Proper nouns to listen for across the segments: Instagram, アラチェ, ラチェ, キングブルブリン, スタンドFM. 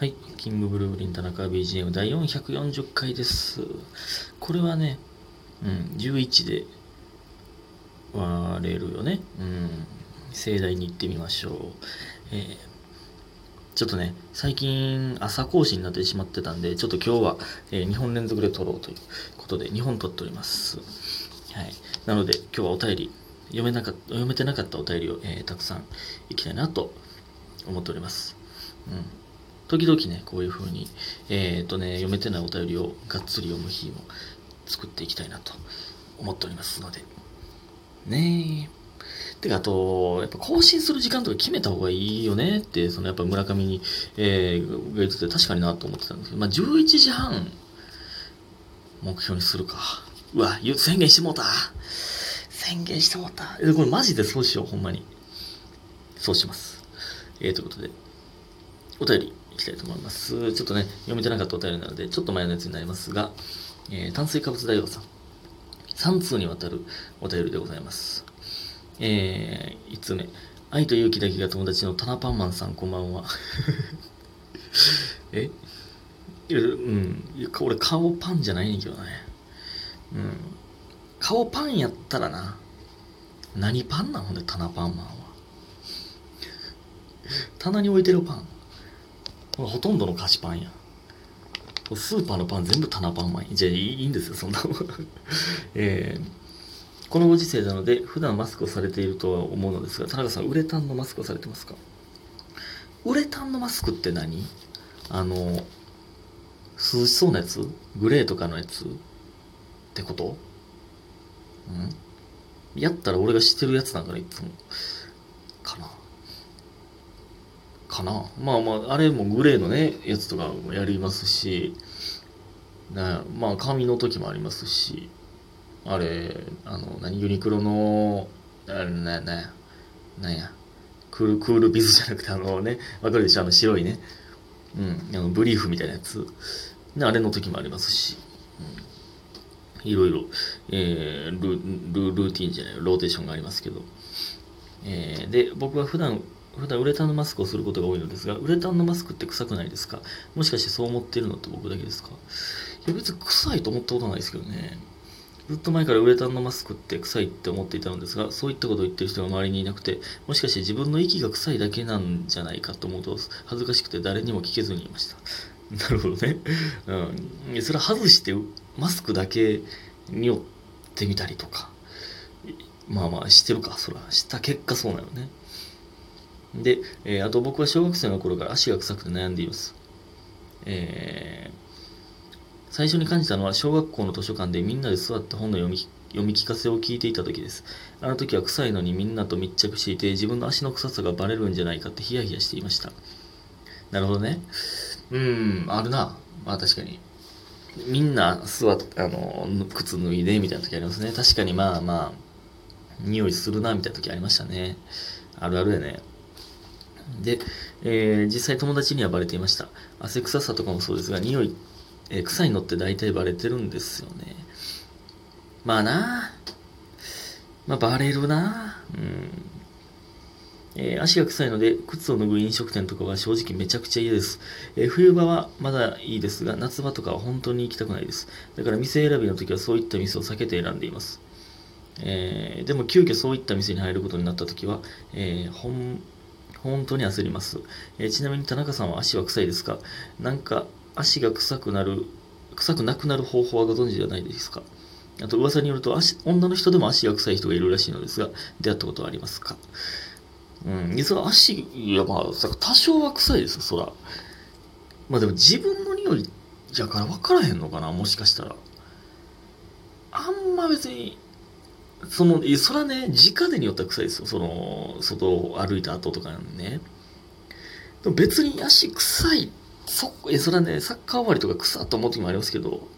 はい、キングブルーリン田中 BGM 第440回です。これはね、11で割れるよね。盛大に行ってみましょう。ちょっとね、最近朝更新になってしまってたんで、ちょっと今日は、2本連続で撮ろうということで、2本撮っております。はい、なので今日はお便り、読めてなかったお便りを、たくさんいきたいなと思っております。時々ね、こういう風に、読めてないお便りをがっつり読む日も作っていきたいなと思っておりますので。ねえ。てか、あと、やっぱ更新する時間とか決めた方がいいよねって、そのやっぱ村上に、言ってて確かになと思ってたんですけど、11時半、目標にするか。うわ、宣言してもうた。これマジでそうしよう、ほんまに。そうします。ということで、お便り。いきたいと思います。ちょっとね、読めてなかったお便りなので、ちょっと前のやつになりますが、炭水化物大王さん、3通にわたるお便りでございます。5つ目、愛と勇気だけが友達のタナパンマンさん、こんばんは。俺、顔パンじゃないねんけどね。顔パンやったらな、何パンなんほんで、タナパンマンは。棚に置いてるパン。ほとんどの菓子パンや。スーパーのパン全部タナパンマン。じゃあいいんですよ、そんなもん。このご時世なので、普段マスクをされているとは思うのですが、田中さん、ウレタンのマスクをされてますか？ウレタンのマスクって何？涼しそうなやつ？グレーとかのやつ？ってこと？やったら俺が知ってるやつなんかな、いつも。かなあれもグレーのねやつとかもやりますし、紙の時もありますし、あれユニクロのクールビズじゃなくてわかるでしょ、白いね、ブリーフみたいなやつ、あれの時もありますし、いろいろ、ルーティンじゃないローテーションがありますけど、で僕は普段ウレタンのマスクをすることが多いのですが、ウレタンのマスクって臭くないですか？もしかしてそう思っているのって僕だけですか？いや、別に臭いと思ったことはないですけどね。ずっと前からウレタンのマスクって臭いって思っていたのですが、そういったことを言ってる人が周りにいなくて、もしかして自分の息が臭いだけなんじゃないかと思うと恥ずかしくて誰にも聞けずにいました。なるほどね。それは外してマスクだけにおってみたりとか、してるか、そらした結果そうなのね。で、あと僕は小学生の頃から足が臭くて悩んでいます。最初に感じたのは小学校の図書館でみんなで座って本の読み聞かせを聞いていた時です。あの時は臭いのにみんなと密着していて自分の足の臭さがバレるんじゃないかってヒヤヒヤしていました。なるほどね。あるな。確かに。みんな座って、靴脱いでみたいな時ありますね。確かに匂いするなみたいな時ありましたね。あるあるやね。で、実際友達にはバレていました。汗臭さとかもそうですが、臭いのって大体バレてるんですよね。バレるな。足が臭いので靴を脱ぐ飲食店とかは正直めちゃくちゃ嫌です。冬場はまだいいですが、夏場とかは本当に行きたくないです。だから店選びの時はそういった店を避けて選んでいます。でも急遽そういった店に入ることになった時は、本当に焦ります。ちなみに田中さんは足は臭いですか？なんか足が臭くなくなる方法はご存知じゃないですか？あと噂によると女の人でも足が臭い人がいるらしいのですが、出会ったことはありますか？実は足、多少は臭いですよ、そら。でも自分の匂いやから分からへんのかな、もしかしたら。あんま別に。そらね、直でによっては臭いですよ。外を歩いた後とかね。でも別に足臭い。そらね、サッカー終わりとか臭いと思う時もありますけど、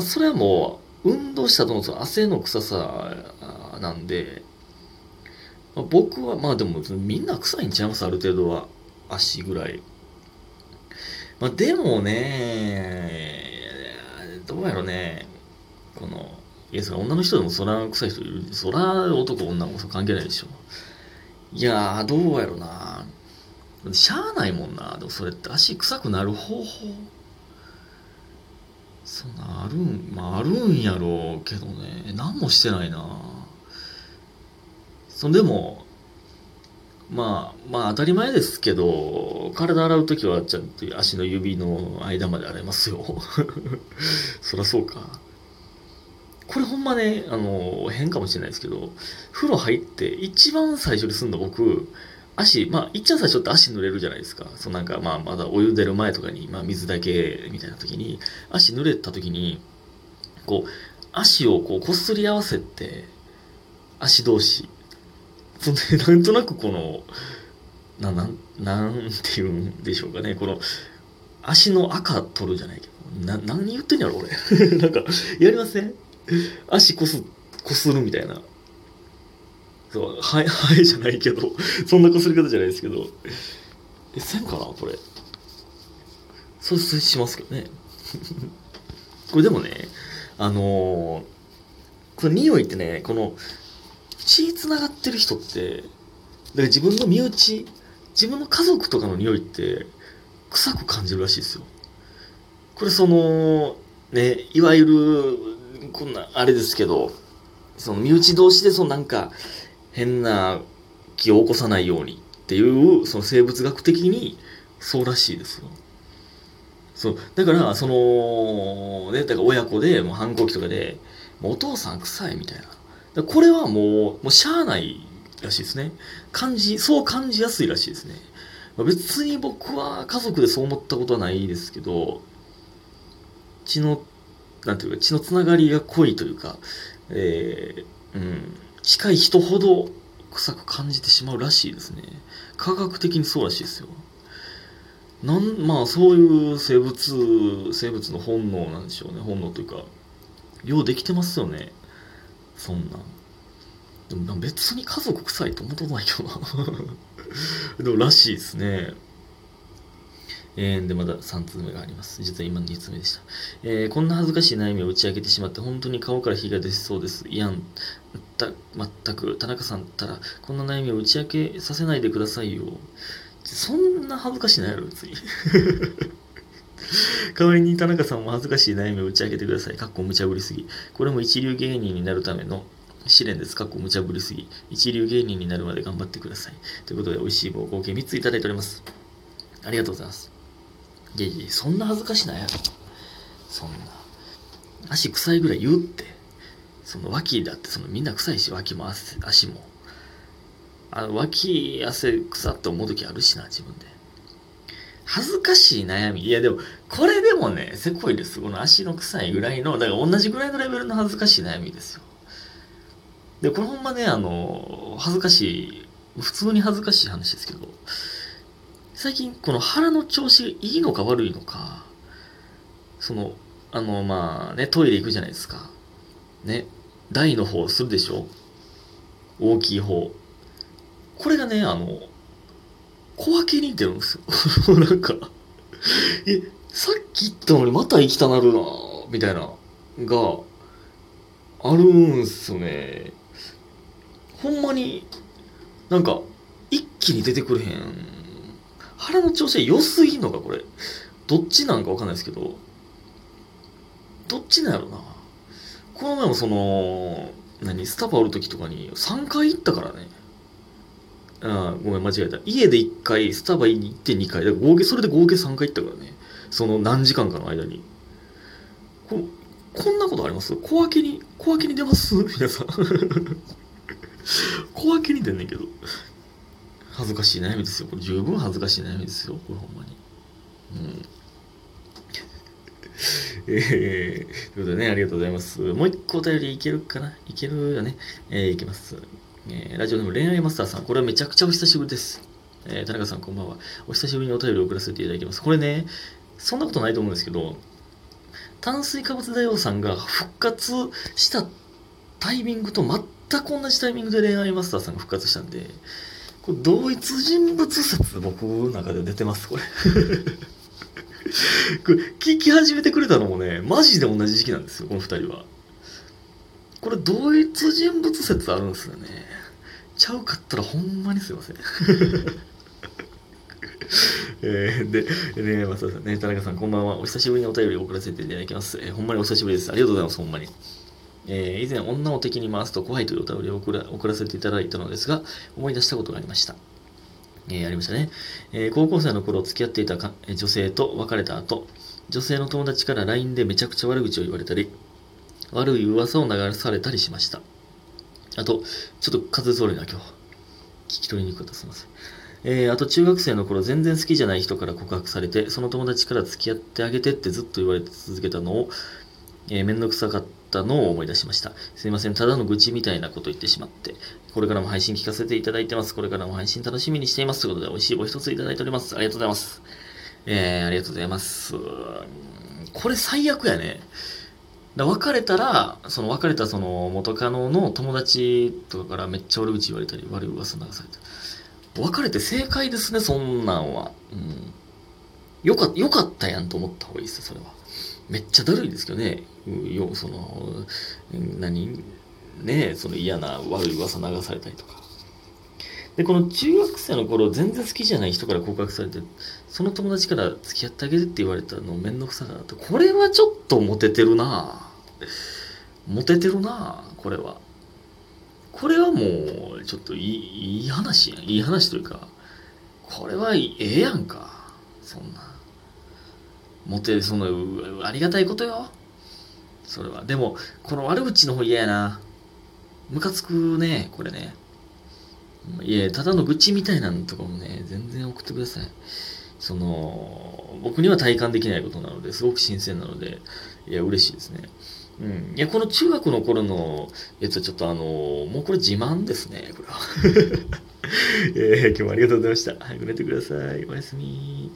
それはもう、運動した後の汗の臭さなんで、僕は、でもみんな臭いんちゃいます、ある程度は。足ぐらい。でもね、どうやろね、女の人でもそら臭い人いる。そら男女も関係ないでしょ。どうやろな。しゃあないもんな。でもそれって足臭くなる方法、そんなあるん、まああるんやろうけどね、何もしてないな。そんでもまあ当たり前ですけど、体洗うときはちゃんと足の指の間まで洗いますよそりゃそうか。これほんまね、変かもしれないですけど、風呂入って一番最初にすんの僕、足、まあ、いっちゃん最初って足濡れるじゃないですか。そう、なんか、まあ、まだお湯出る前とかに、まあ、水だけみたいな時に、足濡れた時に、こう、足をこう、こすり合わせて、足同士。そんで、なんとなくこの、なんていうんでしょうかね、この、足の赤取るじゃないけど、何言ってんやろ、俺。なんか、やりません？足こするみたいな。そう、はいじゃないけど、そんなこすり方じゃないですけど。せんかな、これ。そうしますけどね。これでもね、この匂いってね、この、血繋がってる人って、だから自分の身内、自分の家族とかの匂いって、臭く感じるらしいですよ。これその、ね、いわゆる、こんなあれですけど、その身内同士でそのなんか変な気を起こさないようにっていう、その生物学的にそうらしいですよ。そうだからそのね、だから親子でもう反抗期とかでもうお父さん臭いみたいな、これはもうしゃあないらしいですね。そう感じやすいらしいですね。別に僕は家族でそう思ったことはないですけど、なんていうか、血のつながりが濃いというか、近い人ほど臭く感じてしまうらしいですね。科学的にそうらしいですよ。まあ、そういう生物の本能なんでしょうね。本能というか、ようできてますよね。そんな。でも別に家族臭いと思ったことないけどな。でも、らしいですね。で、まだ3通目があります。実は今の2通目でした。こんな恥ずかしい悩みを打ち明けてしまって、本当に顔から火が出しそうです。いやん、まったく、田中さんったら、こんな悩みを打ち明けさせないでくださいよ。そんな恥ずかしいのやろ、別に。代わりに田中さんも恥ずかしい悩みを打ち明けてください。かっこ無茶ぶりすぎ。これも一流芸人になるための試練です。かっこ無茶ぶりすぎ。一流芸人になるまで頑張ってください。ということで、美味しい棒合計3ついただいております。ありがとうございます。いやいや、そんな恥ずかしないやろ。そんな。足臭いぐらい言うって。その脇だって、そのみんな臭いし、脇も足も。脇汗臭って思うときあるしな、自分で。恥ずかしい悩み。いやでも、これでもね、せこいです。この足の臭いぐらいの、だから同じぐらいのレベルの恥ずかしい悩みですよ。で、これほんまね、恥ずかしい、普通に恥ずかしい話ですけど、最近、この腹の調子がいいのか悪いのか、まあね、トイレ行くじゃないですか。ね、大の方するでしょ？大きい方。これがね、小分けに出るんですよ。なんか、さっき言ったのにまた行きたなるなぁ、みたいな、が、あるんすよね。ほんまに、なんか、一気に出てくれへん。腹の調子が良すぎんのか、これ。どっちなんかわかんないですけど、どっちなんやろな。この前もスタバおるときとかに3回行ったからね。ああ、ごめん、間違えた。家で1回、スタバに行って2回。だからそれで合計3回行ったからね。その何時間かの間に。こんなことあります？小分けに出ます？皆さん。小分けに出んねんけど。恥ずかしい悩みですよ。これ十分恥ずかしい悩みですよ。これほんまに。うん。ということでね、ありがとうございます。もう一個お便りいけるかな？いけるよね。いきます。ラジオネーム恋愛マスターさん。これはめちゃくちゃお久しぶりです。田中さんこんばんは。お久しぶりにお便りを送らせていただきます。これね、そんなことないと思うんですけど、炭水化物大王さんが復活したタイミングと全く同じタイミングで恋愛マスターさんが復活したんで、これ同一人物説、僕の中で出てます、これ。これ、聞き始めてくれたのもね、マジで同じ時期なんですよ、この二人は。これ、同一人物説あるんですよね。ちゃうかったらほんまにすいません。で、松田さん、田中さん、こんばんは。お久しぶりにお便りを送らせていただきます。ほんまにお久しぶりです。ありがとうございます、ほんまに。以前、女を敵に回すと怖いというお便りを送らせていただいたのですが、思い出したことがありました。ありましたね。高校生の頃、付き合っていた女性と別れた後、女性の友達から LINE でめちゃくちゃ悪口を言われたり、悪い噂を流されたりしました。あと、ちょっと数えそうだな、今日。聞き取りにくかった、すいません。あと中学生の頃、全然好きじゃない人から告白されて、その友達から付き合ってあげてってずっと言われ続けたのを、めんどくさかったのを思い出しました。すいません、ただの愚痴みたいなこと言ってしまって。これからも配信聞かせていただいてます。これからも配信楽しみにしています。ということで、美味しいお一ついただいております。ありがとうございます。ありがとうございます。これ最悪やね。別れたその元カノの友達とかからめっちゃ悪口言われたり、悪い噂流されたり。別れて正解ですね、そんなんは。うん。よかったやんと思った方がいいですよ、それは。めっちゃだるいですけどね。嫌な悪い噂流されたりとか。で、この中学生の頃、全然好きじゃない人から告白されて、その友達から付き合ってあげるって言われたのめんどくさかった。これはちょっとモテてるなこれは。これはもう、ちょっといい話というか、これはええやんか。そんな。ありがたいことよ。それは。でも、この悪口の方嫌やな。ムカつくね、これね。いや、ただの愚痴みたいなのとかもね、全然送ってください。僕には体感できないことなので、すごく新鮮なので、いや、嬉しいですね。うん、いや、この中学の頃のやつはちょっともうこれ自慢ですね、これは。今日もありがとうございました。早く寝てください。おやすみ。